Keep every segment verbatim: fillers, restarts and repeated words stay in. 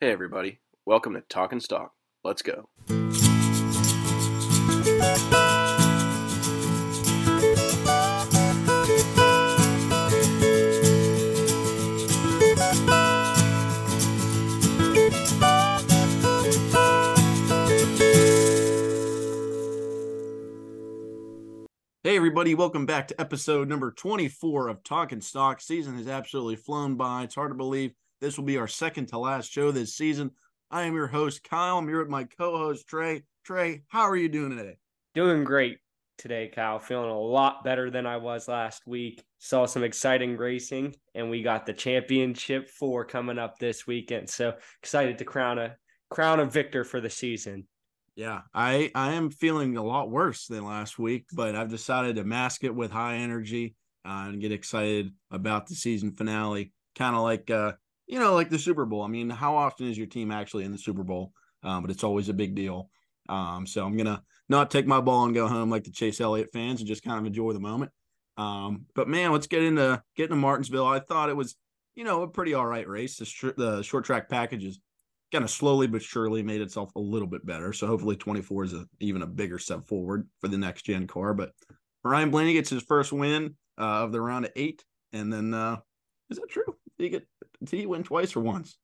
Hey everybody, welcome to Talkin' Stock. Let's go. Hey everybody, welcome back to episode number twenty-four of Talkin' Stock. Season has absolutely flown by. It's hard to believe this will be our second to last show this season. I am your host, Kyle. I'm here with my co-host, Trey. Trey, how are you doing today? Doing great today, Kyle. Feeling a lot better than I was last week. Saw some exciting racing, and we got the championship four coming up this weekend. So excited to crown a crown a victor for the season. Yeah, I, I am feeling a lot worse than last week, but I've decided to mask it with high energy uh, and get excited about the season finale. Kind of like... Uh, You know, like the Super Bowl. I mean, how often is your team actually in the Super Bowl? Um, but it's always a big deal. Um, so I'm going to not take my ball and go home like the Chase Elliott fans and just kind of enjoy the moment. Um, but, man, let's get into getting to Martinsville. I thought it was, you know, a pretty all right race. The, str- the short track packages kind of slowly but surely made itself a little bit better. So hopefully twenty-four is a, even a bigger step forward for the next gen car. But Ryan Blaney gets his first win uh, of the round of eight. And then uh, is that true? Did he get did he win twice or once?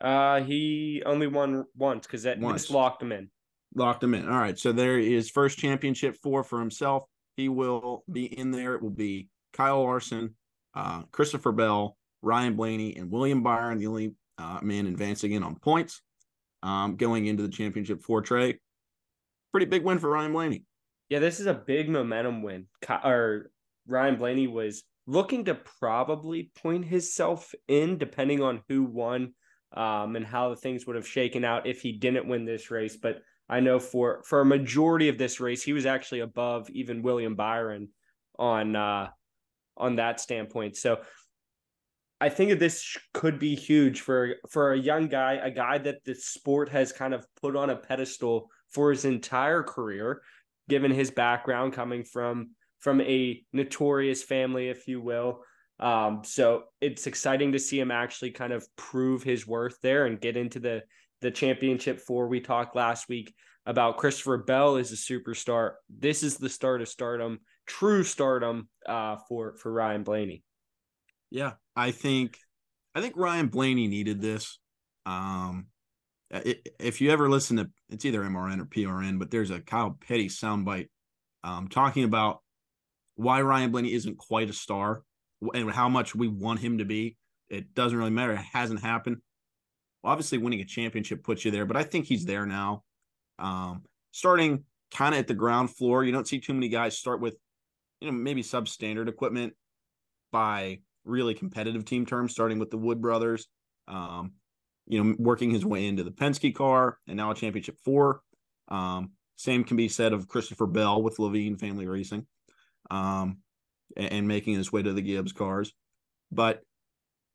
Uh he only won once because that once. Just locked him in. Locked him in. All right. So there is first championship four for himself. He will be in there. It will be Kyle Larson, uh, Christopher Bell, Ryan Blaney, and William Byron, the only uh, man advancing in on points. Um, going into the championship four, Trey. Pretty big win for Ryan Blaney. Yeah, this is a big momentum win. Kyle, or Ryan Blaney was looking to probably point himself in, depending on who won um, and how the things would have shaken out if he didn't win this race. But I know for, for a majority of this race, he was actually above even William Byron on uh, on that standpoint. So I think that this could be huge for, for a young guy, a guy that the sport has kind of put on a pedestal for his entire career, given his background coming from from a notorious family, if you will. Um, so it's exciting to see him actually kind of prove his worth there and get into the, the championship four. We talked last week about Christopher Bell is a superstar. This is the start of stardom, true stardom uh, for, for Ryan Blaney. Yeah, I think, I think Ryan Blaney needed this. Um, it, if you ever listen to, it's either M R N or P R N, but there's a Kyle Petty soundbite um, talking about why Ryan Blaney isn't quite a star and how much we want him to be. It doesn't really matter. It hasn't happened. Obviously, winning a championship puts you there, but I think he's there now. Um, starting kind of at the ground floor, you don't see too many guys start with, you know, maybe substandard equipment by really competitive team terms, starting with the Wood Brothers, um, you know, working his way into the Penske car and now a championship four. Um, same can be said of Christopher Bell with Levine Family Racing. Um, and making his way to the Gibbs cars. But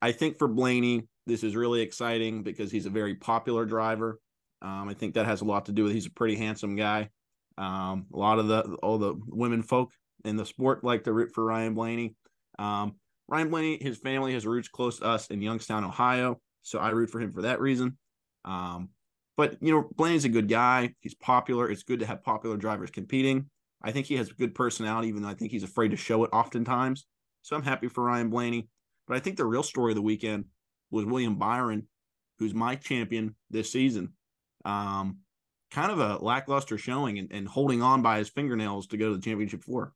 I think for Blaney, this is really exciting because he's a very popular driver. Um, I think that has a lot to do with he's a pretty handsome guy. Um, a lot of the all the women folk in the sport like to root for Ryan Blaney. Um, Ryan Blaney, his family, his roots close to us in Youngstown, Ohio. So I root for him for that reason. Um, but, you know, Blaney's a good guy. He's popular. It's good to have popular drivers competing. I think he has good personality, even though I think he's afraid to show it oftentimes. So I'm happy for Ryan Blaney. But I think the real story of the weekend was William Byron, who's my champion this season. Um, kind of a lackluster showing and, and holding on by his fingernails to go to the championship four.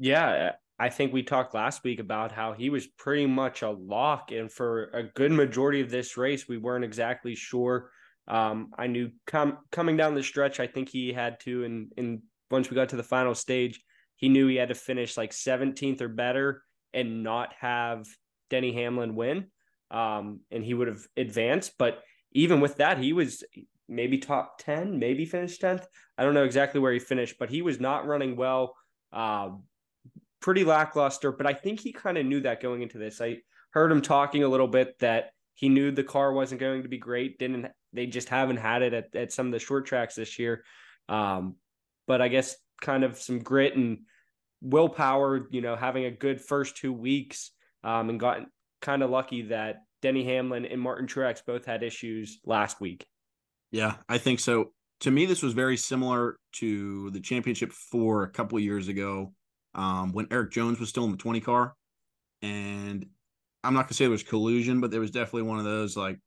Yeah, I think we talked last week about how he was pretty much a lock. And for a good majority of this race, we weren't exactly sure. Um, I knew com- coming down the stretch, I think he had to in in. Once we got to the final stage, he knew he had to finish like seventeenth or better and not have Denny Hamlin win. Um, and he would have advanced. But even with that, he was maybe top ten, maybe finished tenth. I don't know exactly where he finished, but he was not running well. Uh, pretty lackluster. But I think he kind of knew that going into this. I heard him talking a little bit that he knew the car wasn't going to be great. Didn't they just haven't had it at, at some of the short tracks this year. Um, But I guess kind of some grit and willpower, you know, having a good first two weeks um, and gotten kind of lucky that Denny Hamlin and Martin Truex both had issues last week. Yeah, I think so. To me, this was very similar to the championship four a couple of years ago um, when Eric Jones was still in the twenty car. And I'm not going to say there was collusion, but there was definitely one of those, like,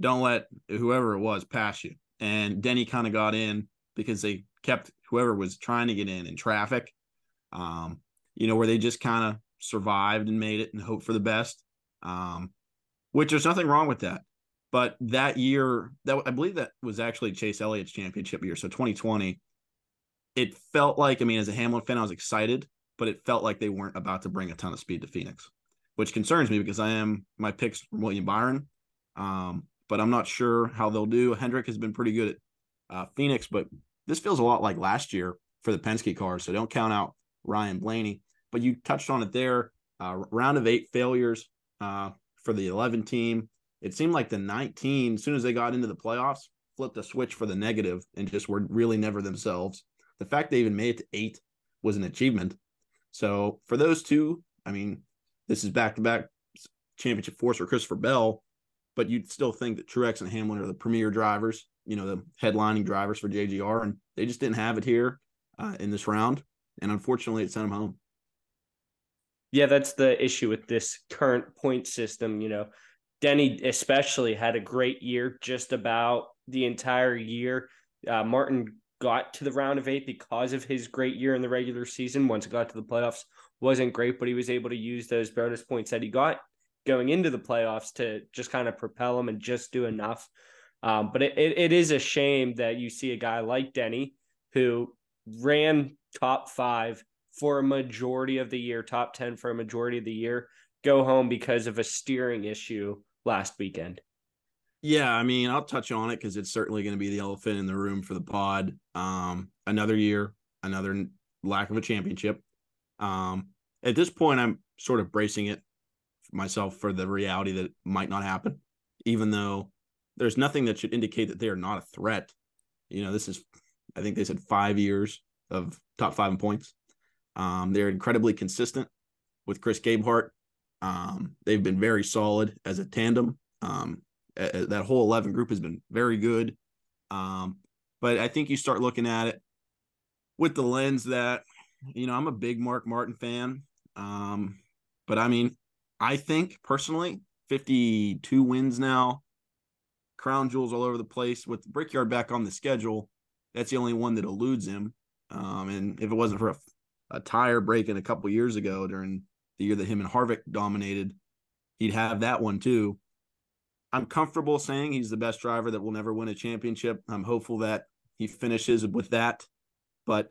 don't let whoever it was pass you. And Denny kind of got in because they kept whoever was trying to get in in traffic, um, you know, where they just kind of survived and made it and hoped for the best, um, which there's nothing wrong with that. But that year, that I believe that was actually Chase Elliott's championship year. So twenty twenty, it felt like, I mean, as a Hamlin fan, I was excited, but it felt like they weren't about to bring a ton of speed to Phoenix, which concerns me because I am my picks from William Byron, um, but I'm not sure how they'll do. Hendrick has been pretty good at uh, Phoenix, but this feels a lot like last year for the Penske cars. So don't count out Ryan Blaney, but you touched on it there. Uh, round of eight failures uh, for the eleven team. It seemed like the nineteen, as soon as they got into the playoffs, flipped a switch for the negative and just were really never themselves. The fact they even made it to eight was an achievement. So for those two, I mean, this is back-to-back championship force for Christopher Bell, but you'd still think that Truex and Hamlin are the premier drivers, you know, the headlining drivers for J G R, and they just didn't have it here uh, in this round. And unfortunately, it sent them home. Yeah, that's the issue with this current point system, you know. Denny especially had a great year just about the entire year. Uh, Martin got to the round of eight because of his great year in the regular season. Once it got to the playoffs, wasn't great, but he was able to use those bonus points that he got going into the playoffs to just kind of propel him and just do enough. Um, but it, it, it is a shame that you see a guy like Denny who ran top five for a majority of the year, top ten for a majority of the year, go home because of a steering issue last weekend. Yeah, I mean, I'll touch on it because it's certainly going to be the elephant in the room for the pod. Um, another year, another lack of a championship. Um, at this point, I'm sort of bracing it for myself for the reality that it might not happen, even though there's nothing that should indicate that they are not a threat. You know, this is, I think they said five years of top five in points. Um, they're incredibly consistent with Chris Gabehart. Um, they've been very solid as a tandem. Um, a, a, that whole eleven group has been very good. Um, but I think you start looking at it with the lens that, you know, I'm a big Mark Martin fan. Um, but I mean, I think personally fifty-two wins now, crown jewels all over the place with the Brickyard back on the schedule. That's the only one that eludes him. Um, and if it wasn't for a, a tire break in a couple years ago during the year that him and Harvick dominated, he'd have that one too. I'm comfortable saying he's the best driver that will never win a championship. I'm hopeful that he finishes with that. But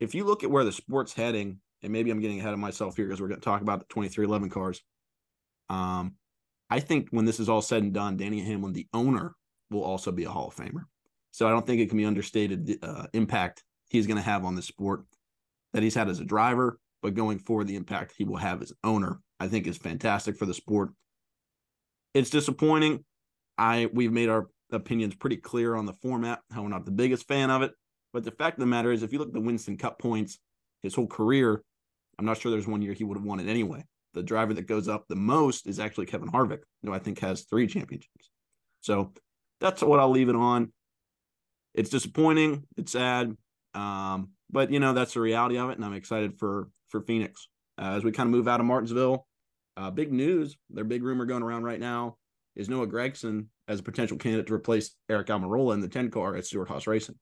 if you look at where the sport's heading, and maybe I'm getting ahead of myself here because we're going to talk about the twenty-three eleven cars. Um, I think when this is all said and done, Denny Hamlin, the owner, will also be a Hall of Famer. So I don't think it can be understated the uh, impact he's going to have on the sport that he's had as a driver. But going forward, the impact he will have as owner, I think, is fantastic for the sport. It's disappointing. I We've made our opinions pretty clear on the format, how we're not the biggest fan of it. But the fact of the matter is, if you look at the Winston Cup points, his whole career, I'm not sure there's one year he would have won it anyway. The driver that goes up the most is actually Kevin Harvick, who I think has three championships. So that's what I'll leave it on. It's disappointing. It's sad. Um, but, you know, that's the reality of it, and I'm excited for – for Phoenix. Uh, as we kind of move out of Martinsville, uh, big news, their big rumor going around right now is Noah Gregson as a potential candidate to replace Eric Almirola in the ten car at Stewart-Haas Racing.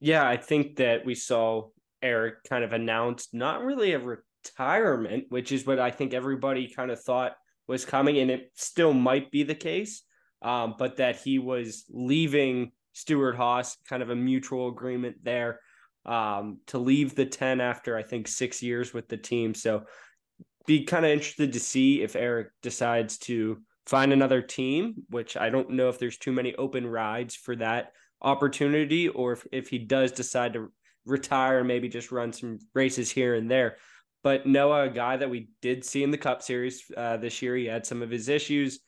Yeah, I think that we saw Eric kind of announced not really a retirement, which is what I think everybody kind of thought was coming, and it still might be the case, um, but that he was leaving Stewart-Haas, kind of a mutual agreement there, um, to leave the ten after, I think, six years with the team. So be kind of interested to see if Eric decides to find another team, which I don't know if there's too many open rides for that opportunity, or if, if he does decide to retire and maybe just run some races here and there. But Noah, a guy that we did see in the Cup Series uh, this year, he had some of his issues,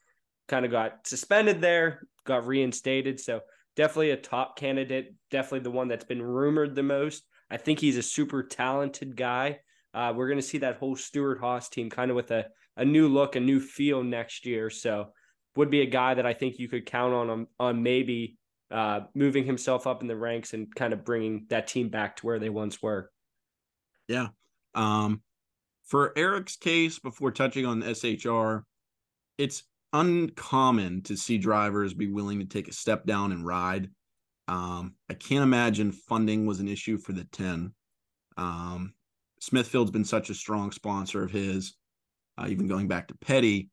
kind of got suspended there, got reinstated. So definitely a top candidate, definitely the one that's been rumored the most. I think he's a super talented guy. Uh, we're going to see that whole Stewart-Haas team kind of with a a new look, a new feel next year. So would be a guy that I think you could count on, on, on maybe uh, moving himself up in the ranks and kind of bringing that team back to where they once were. Yeah. Um, for Eric's case, before touching on S H R, it's uncommon to see drivers be willing to take a step down and ride. Um, I can't imagine funding was an issue for the ten. Um, Smithfield's been such a strong sponsor of his, uh, even going back to Petty.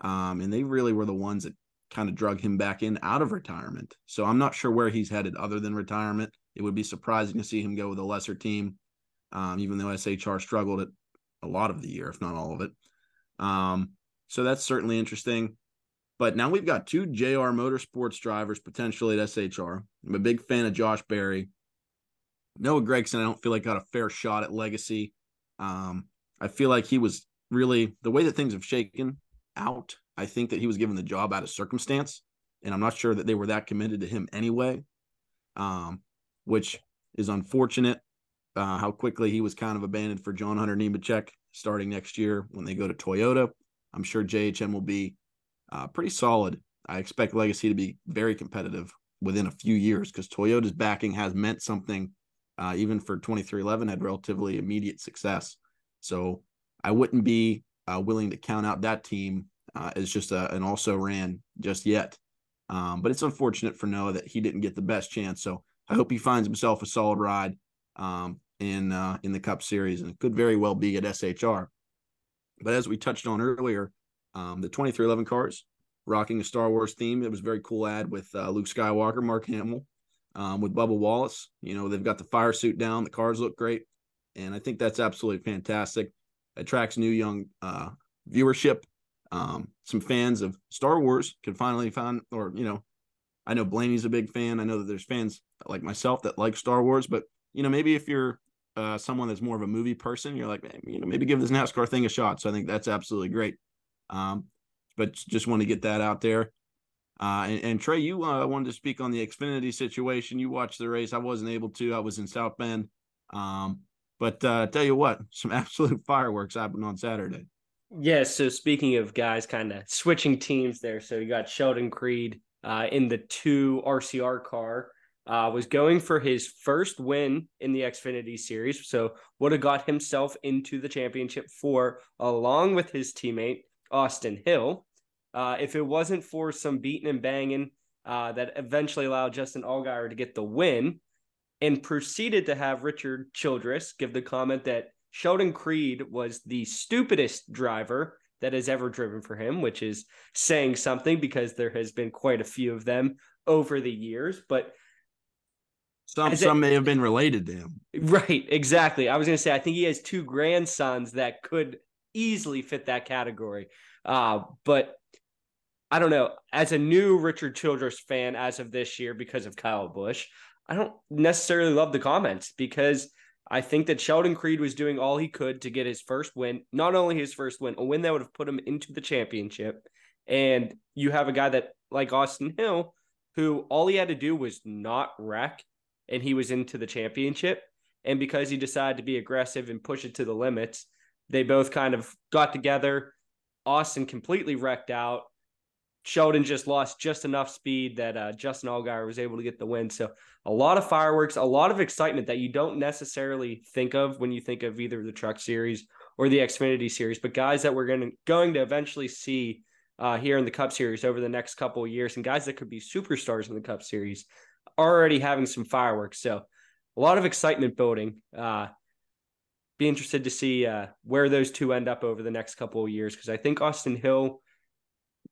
Um, and they really were the ones that kind of drug him back in out of retirement. So I'm not sure where he's headed other than retirement. It would be surprising to see him go with a lesser team, um, even though S H R struggled at a lot of the year, if not all of it. Um, so that's certainly interesting. But now we've got two J R Motorsports drivers potentially at S H R. I'm a big fan of Josh Berry. Noah Gregson, I don't feel like got a fair shot at legacy. Um, I feel like he was really, the way that things have shaken out, I think that he was given the job out of circumstance, and I'm not sure that they were that committed to him anyway, um, which is unfortunate, uh, how quickly he was kind of abandoned for John Hunter Nemechek starting next year when they go to Toyota. I'm sure J H M will be uh, pretty solid. I expect Legacy to be very competitive within a few years because Toyota's backing has meant something. Uh, even for twenty-three eleven had relatively immediate success. So I wouldn't be uh, willing to count out that team uh, as just a, an also-ran just yet. Um, but it's unfortunate for Noah that he didn't get the best chance. So I hope he finds himself a solid ride um, in uh, in the Cup Series, and it could very well be at S H R. But as we touched on earlier, um, the twenty-three eleven cars rocking a Star Wars theme. It was a very cool ad with uh, Luke Skywalker, Mark Hamill. Um, with Bubba Wallace, you know, they've got the fire suit down. The cars look great. And I think that's absolutely fantastic. Attracts new young uh, viewership. Um, some fans of Star Wars can finally find, or, you know, I know Blaney's a big fan. I know that there's fans like myself that like Star Wars, but, you know, maybe if you're uh, someone that's more of a movie person, you're like, you know, maybe give this NASCAR thing a shot. So I think that's absolutely great. Um, but just want to get that out there. Uh, and, and Trey, you uh, wanted to speak on the Xfinity situation. You watched the race. I wasn't able to. I was in South Bend. Um, but uh, tell you what, some absolute fireworks happened on Saturday. Yeah, so speaking of guys kind of switching teams there, so you got Sheldon Creed uh, in the two R C R car, uh, was going for his first win in the Xfinity series, so would have got himself into the championship four along with his teammate Austin Hill. Uh, if it wasn't for some beating and banging uh, that eventually allowed Justin Allgaier to get the win and proceeded to have Richard Childress give the comment that Sheldon Creed was the stupidest driver that has ever driven for him, which is saying something because there has been quite a few of them over the years. But some, some it, may have been related to him. Right, exactly. I was going to say, I think he has two grandsons that could easily fit that category. Uh, but I don't know, as a new Richard Childress fan as of this year because of Kyle Busch, I don't necessarily love the comments because I think that Sheldon Creed was doing all he could to get his first win, not only his first win, a win that would have put him into the championship. And you have a guy that like Austin Hill, who all he had to do was not wreck and he was into the championship. And because he decided to be aggressive and push it to the limits, they both kind of got together. Austin completely wrecked out. Sheldon just lost just enough speed that uh, Justin Allgaier was able to get the win. So a lot of fireworks, a lot of excitement that you don't necessarily think of when you think of either the Truck Series or the Xfinity Series, but guys that we're gonna, going to eventually see uh, here in the Cup Series over the next couple of years, and guys that could be superstars in the Cup Series are already having some fireworks. So a lot of excitement building. Uh, be interested to see uh, where those two end up over the next couple of years, because I think Austin Hill –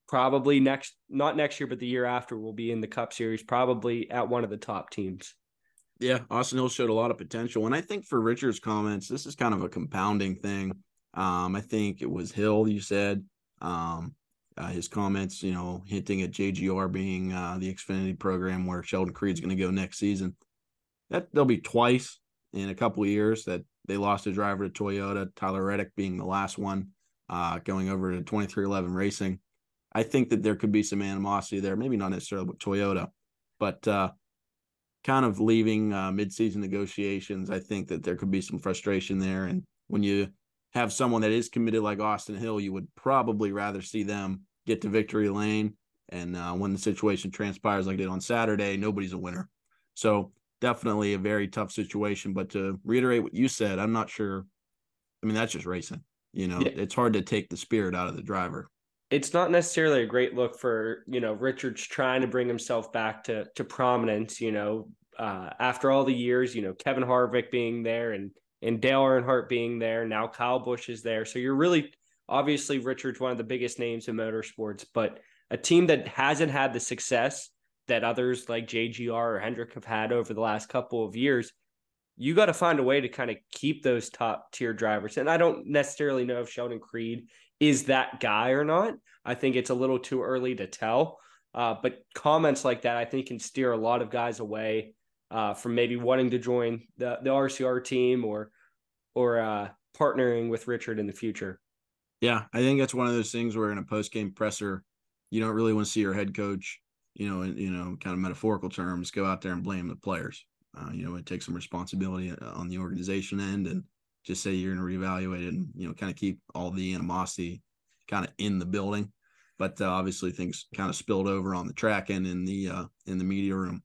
probably next, not next year, but the year after, will be in the Cup Series, probably at one of the top teams. Yeah, Austin Hill showed a lot of potential. And I think for Richard's comments, this is kind of a compounding thing. Um, I think it was Hill, you said, um, uh, his comments, you know, hinting at J G R being uh, the Xfinity program where Sheldon Creed's going to go next season. That there'll be twice in a couple of years that they lost a driver to Toyota, Tyler Reddick being the last one, uh, going over to twenty-three eleven Racing. I think that there could be some animosity there, maybe not necessarily with Toyota, but uh, kind of leaving uh, midseason negotiations. I think that there could be some frustration there. And when you have someone that is committed like Austin Hill, you would probably rather see them get to victory lane. And uh, when the situation transpires like it did on Saturday, nobody's a winner. So definitely a very tough situation. But to reiterate what you said, I'm not sure. I mean, that's just racing. You know, yeah. It's hard to take the spirit out of the driver. It's not necessarily a great look for, you know, Richards trying to bring himself back to to prominence, you know, uh, after all the years, you know, Kevin Harvick being there and and Dale Earnhardt being there. Now Kyle Busch is there. So you're really, obviously, Richards, one of the biggest names in motorsports, but a team that hasn't had the success that others like J G R or Hendrick have had over the last couple of years. You got to find a way to kind of keep those top tier drivers. And I don't necessarily know if Sheldon Creed is that guy or not. I think it's a little too early to tell. Uh, but comments like that, I think, can steer a lot of guys away uh, from maybe wanting to join the, the R C R team or or uh, partnering with Richard in the future. Yeah, I think that's one of those things where in a post-game presser, you don't really want to see your head coach, you know, in, you know, kind of metaphorical terms, go out there and blame the players. Uh, you know, it takes some responsibility on the organization end and just say you're going to reevaluate it and, you know, kind of keep all the animosity kind of in the building. But uh, obviously things kind of spilled over on the track and in the uh, in the media room.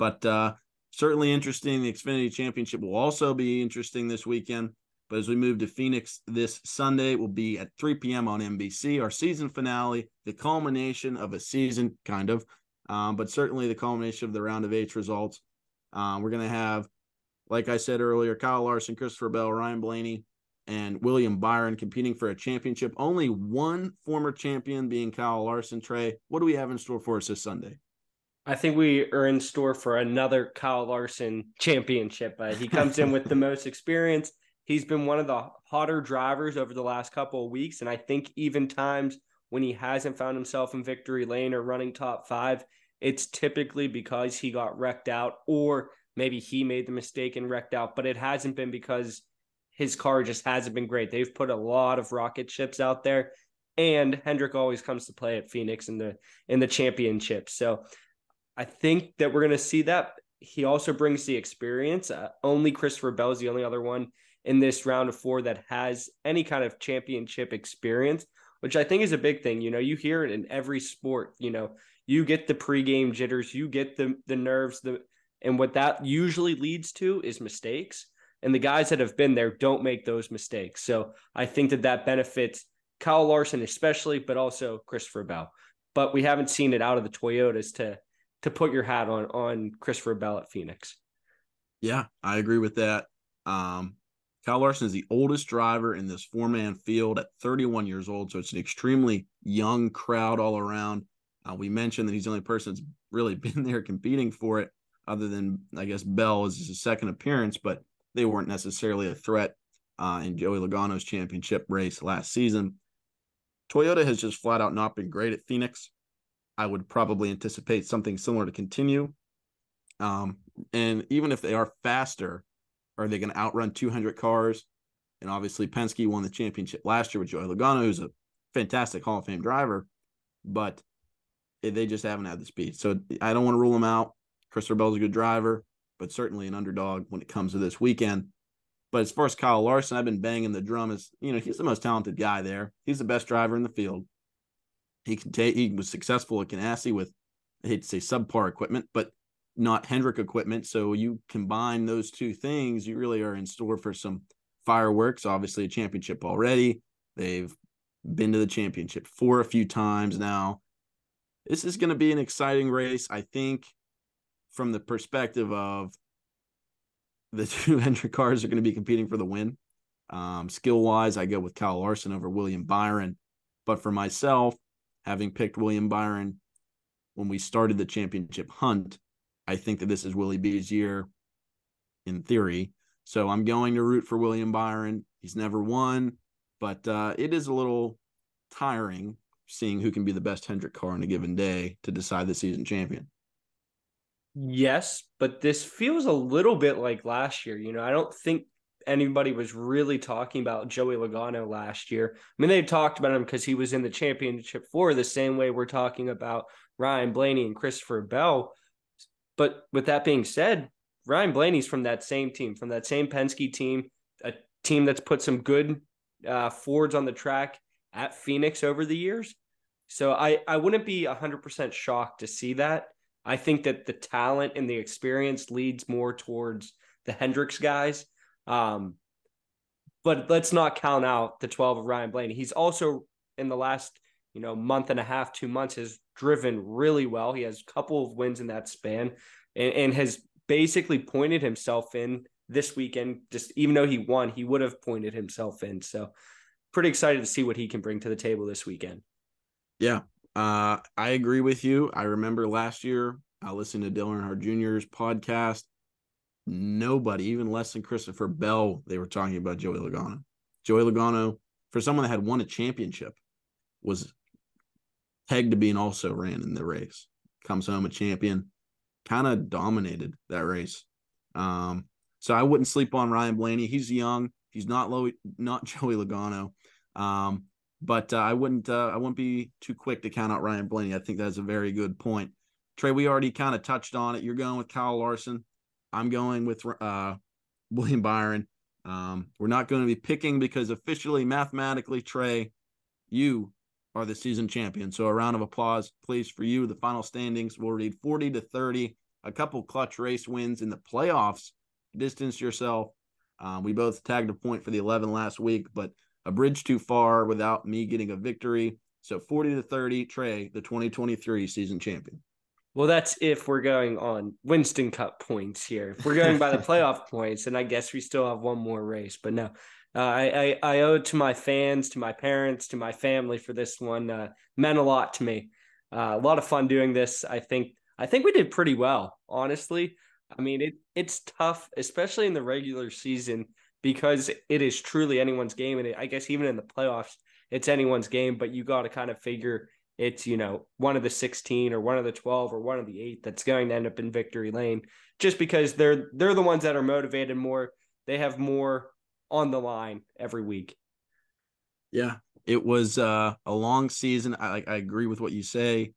But uh, certainly interesting. The Xfinity Championship will also be interesting this weekend. But as we move to Phoenix this Sunday, it will be at three p.m. on N B C, our season finale, the culmination of a season, kind of, um, but certainly the culmination of the round of eight results. Uh, we're going to have, like I said earlier, Kyle Larson, Christopher Bell, Ryan Blaney, and William Byron competing for a championship. Only one former champion being Kyle Larson. Trey, what do we have in store for us this Sunday? I think we are in store for another Kyle Larson championship. Uh, he comes in with the most experience. He's been one of the hotter drivers over the last couple of weeks, and I think even times when he hasn't found himself in victory lane or running top five, it's typically because he got wrecked out or maybe he made the mistake and wrecked out, but it hasn't been because his car just hasn't been great. They've put a lot of rocket ships out there, and Hendrick always comes to play at Phoenix in the in the championship. So I think that we're going to see that. He also brings the experience. Uh, only Christopher Bell is the only other one in this round of four that has any kind of championship experience, which I think is a big thing. You know, you hear it in every sport. You know, you get the pregame jitters, you get the the nerves, the and what that usually leads to is mistakes. And the guys that have been there don't make those mistakes. So I think that that benefits Kyle Larson especially, but also Christopher Bell. But we haven't seen it out of the Toyotas to to put your hat on on Christopher Bell at Phoenix. Yeah, I agree with that. Um, Kyle Larson is the oldest driver in this four-man field at thirty-one years old, so it's an extremely young crowd all around. Uh, we mentioned that he's the only person that's really been there competing for it, other than, I guess, Bell is his second appearance, but they weren't necessarily a threat uh, in Joey Logano's championship race last season. Toyota has just flat out not been great at Phoenix. I would probably anticipate something similar to continue. Um, and even if they are faster, are they going to outrun two hundred cars? And obviously Penske won the championship last year with Joey Logano, who's a fantastic Hall of Fame driver, but they just haven't had the speed. So I don't want to rule them out. Christopher Bell's a good driver, but certainly an underdog when it comes to this weekend. But as far as Kyle Larson, I've been banging the drum as, you know, he's the most talented guy there. He's the best driver in the field. He can take, he was successful at Canassie with, I hate to say subpar equipment, but not Hendrick equipment. So you combine those two things, you really are in store for some fireworks. Obviously a championship already. They've been to the championship for a few times now. This is going to be an exciting race. I think from the perspective of the two Hendrick cars are going to be competing for the win. Um, skill wise, I go with Kyle Larson over William Byron, but for myself, having picked William Byron when we started the championship hunt, I think that this is Willie B's year in theory. So I'm going to root for William Byron. He's never won, but uh, it is a little tiring seeing who can be the best Hendrick car on a given day to decide the season champion. Yes, but this feels a little bit like last year. You know, I don't think anybody was really talking about Joey Logano last year. I mean, they talked about him because he was in the championship four the same way we're talking about Ryan Blaney and Christopher Bell. But with that being said, Ryan Blaney's from that same team, from that same Penske team, a team that's put some good uh, Fords on the track at Phoenix over the years. So I, I wouldn't be one hundred percent shocked to see that. I think that the talent and the experience leads more towards the Hendricks guys. Um, but let's not count out the twelve of Ryan Blaney. He's also in the last, you know, month and a half, two months has driven really well. He has a couple of wins in that span and, and has basically pointed himself in this weekend. Just even though he won, he would have pointed himself in. So pretty excited to see what he can bring to the table this weekend. Yeah, uh, I agree with you. I remember last year I listened to Dale Earnhardt Junior's podcast. Nobody, even less than Christopher Bell, they were talking about Joey Logano. Joey Logano, for someone that had won a championship, was pegged to being also ran in the race. Comes home a champion, kind of dominated that race. Um, so I wouldn't sleep on Ryan Blaney. He's young. He's not low, not Joey Logano. Um, But uh, I wouldn't uh, I wouldn't be too quick to count out Ryan Blaney. I think that's a very good point. Trey, we already kind of touched on it. You're going with Kyle Larson. I'm going with uh, William Byron. Um, we're not going to be picking because officially, mathematically, Trey, you are the season champion. So a round of applause, please, for you. The final standings will read forty to thirty. A couple clutch race wins in the playoffs. Distance yourself. Um, we both tagged a point for the eleven last week, but a bridge too far without me getting a victory. So forty to thirty, Trey, the twenty twenty-three season champion. Well, that's if we're going on Winston Cup points here. If we're going by the playoff points, and I guess we still have one more race. But no, uh, I, I I owe it to my fans, to my parents, to my family for this one. Uh, meant a lot to me. Uh, a lot of fun doing this. I think I think we did pretty well, honestly. I mean, it it's tough, especially in the regular season, because it is truly anyone's game. And I guess even in the playoffs, it's anyone's game, but you got to kind of figure it's, you know, one of the sixteen or one of the twelve or one of the eight that's going to end up in victory lane, just because they're, they're the ones that are motivated more. They have more on the line every week. Yeah, it was uh, a long season. I, I agree with what you say.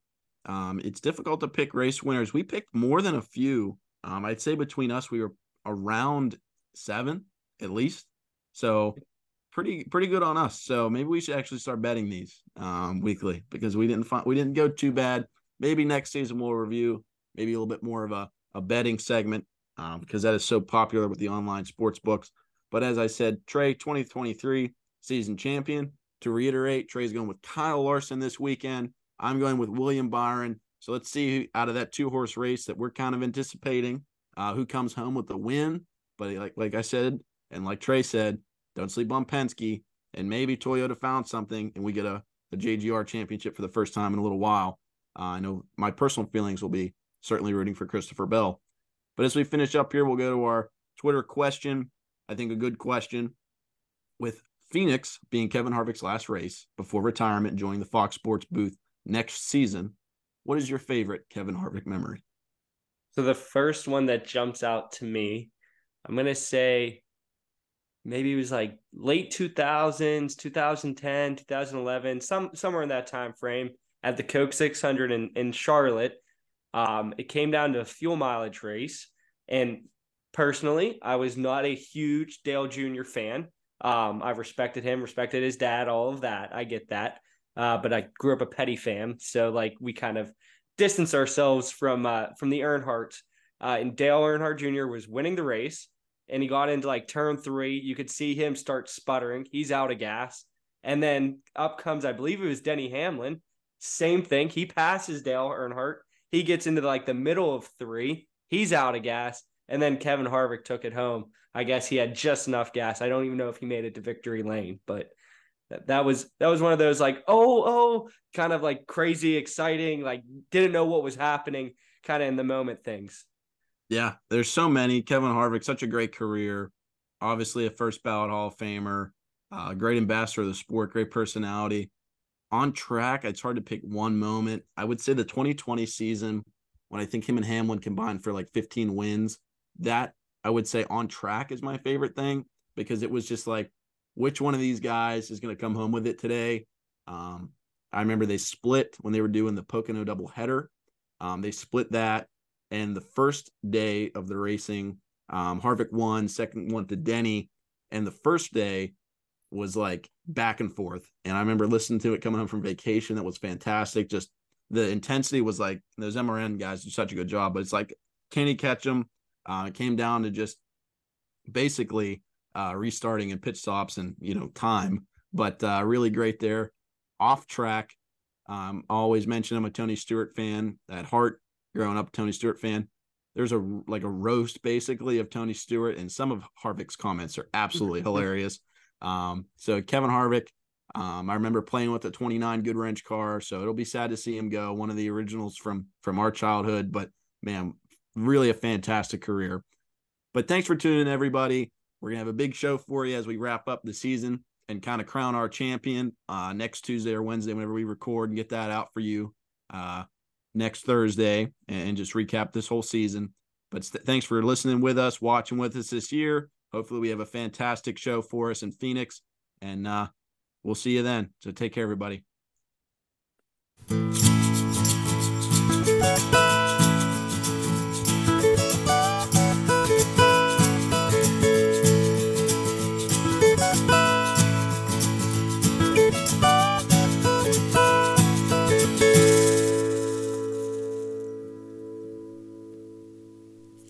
Um, it's difficult to pick race winners. We picked more than a few. Um, I'd say between us, we were around seven. At least. So pretty, pretty good on us. So maybe we should actually start betting these um, weekly, because we didn't find, we didn't go too bad. Maybe next season we'll review maybe a little bit more of a, a betting segment um, because that is so popular with the online sports books. But as I said, Trey, twenty twenty-three season champion. To reiterate, Trey's going with Kyle Larson this weekend. I'm going with William Byron. So let's see who, out of that two horse race that we're kind of anticipating, uh, who comes home with the win. But like, like I said, and like Trey said, don't sleep on Penske, and maybe Toyota found something and we get a, a J G R championship for the first time in a little while. Uh, I know my personal feelings will be certainly rooting for Christopher Bell. But as we finish up here, we'll go to our Twitter question. I think a good question. With Phoenix being Kevin Harvick's last race before retirement, joining the Fox Sports booth next season, what is your favorite Kevin Harvick memory? So the first one that jumps out to me, I'm going to say, maybe it was like late two thousands, twenty ten, twenty eleven, some somewhere in that time frame at the Coke six hundred in, in Charlotte. Um, it came down to a fuel mileage race. And personally, I was not a huge Dale Junior fan. Um, I respected him, respected his dad, all of that. I get that. Uh, but I grew up a Petty fan. So like we kind of distanced ourselves from, uh, from the Earnhardts. Uh, and Dale Earnhardt Junior was winning the race. And he got into like turn three. You could see him start sputtering. He's out of gas. And then up comes, I believe it was Denny Hamlin. Same thing. He passes Dale Earnhardt. He gets into like the middle of three. He's out of gas. And then Kevin Harvick took it home. I guess he had just enough gas. I don't even know if he made it to victory lane, but that, that was, that was one of those like, Oh, Oh, kind of like crazy, exciting, like didn't know what was happening kind of in the moment things. Yeah, there's so many. Kevin Harvick, such a great career. Obviously a first ballot Hall of Famer, uh, great ambassador of the sport, great personality. On track, it's hard to pick one moment. I would say the twenty twenty season, when I think him and Hamlin combined for like fifteen wins, that I would say on track is my favorite thing, because it was just like, which one of these guys is going to come home with it today? Um, I remember they split when they were doing the Pocono doubleheader. Um, they split that. And the first day of the racing, um, Harvick won, second one to Denny. And the first day, was like back and forth. And I remember listening to it coming home from vacation. That was fantastic. Just the intensity was like, those M R N guys do such a good job, but it's like, can he catch them? Uh, it came down to just basically uh, restarting and pit stops and, you know, time, but uh, really great there. Off track. Um, always mention I'm a Tony Stewart fan at heart, growing up Tony Stewart fan. There's a, like a roast basically of Tony Stewart, and some of Harvick's comments are absolutely hilarious. Um, so Kevin Harvick, um, I remember playing with a twenty-nine Good Wrench car, so it'll be sad to see him go. One of the originals from, from our childhood, but man, really a fantastic career. But thanks for tuning in, everybody. We're gonna have a big show for you as we wrap up the season and kind of crown our champion uh, next Tuesday or Wednesday, whenever we record, and get that out for you uh, next Thursday and just recap this whole season. But st- thanks for listening with us, watching with us this year. Hopefully we have a fantastic show for us in Phoenix, and uh, we'll see you then. So take care, everybody.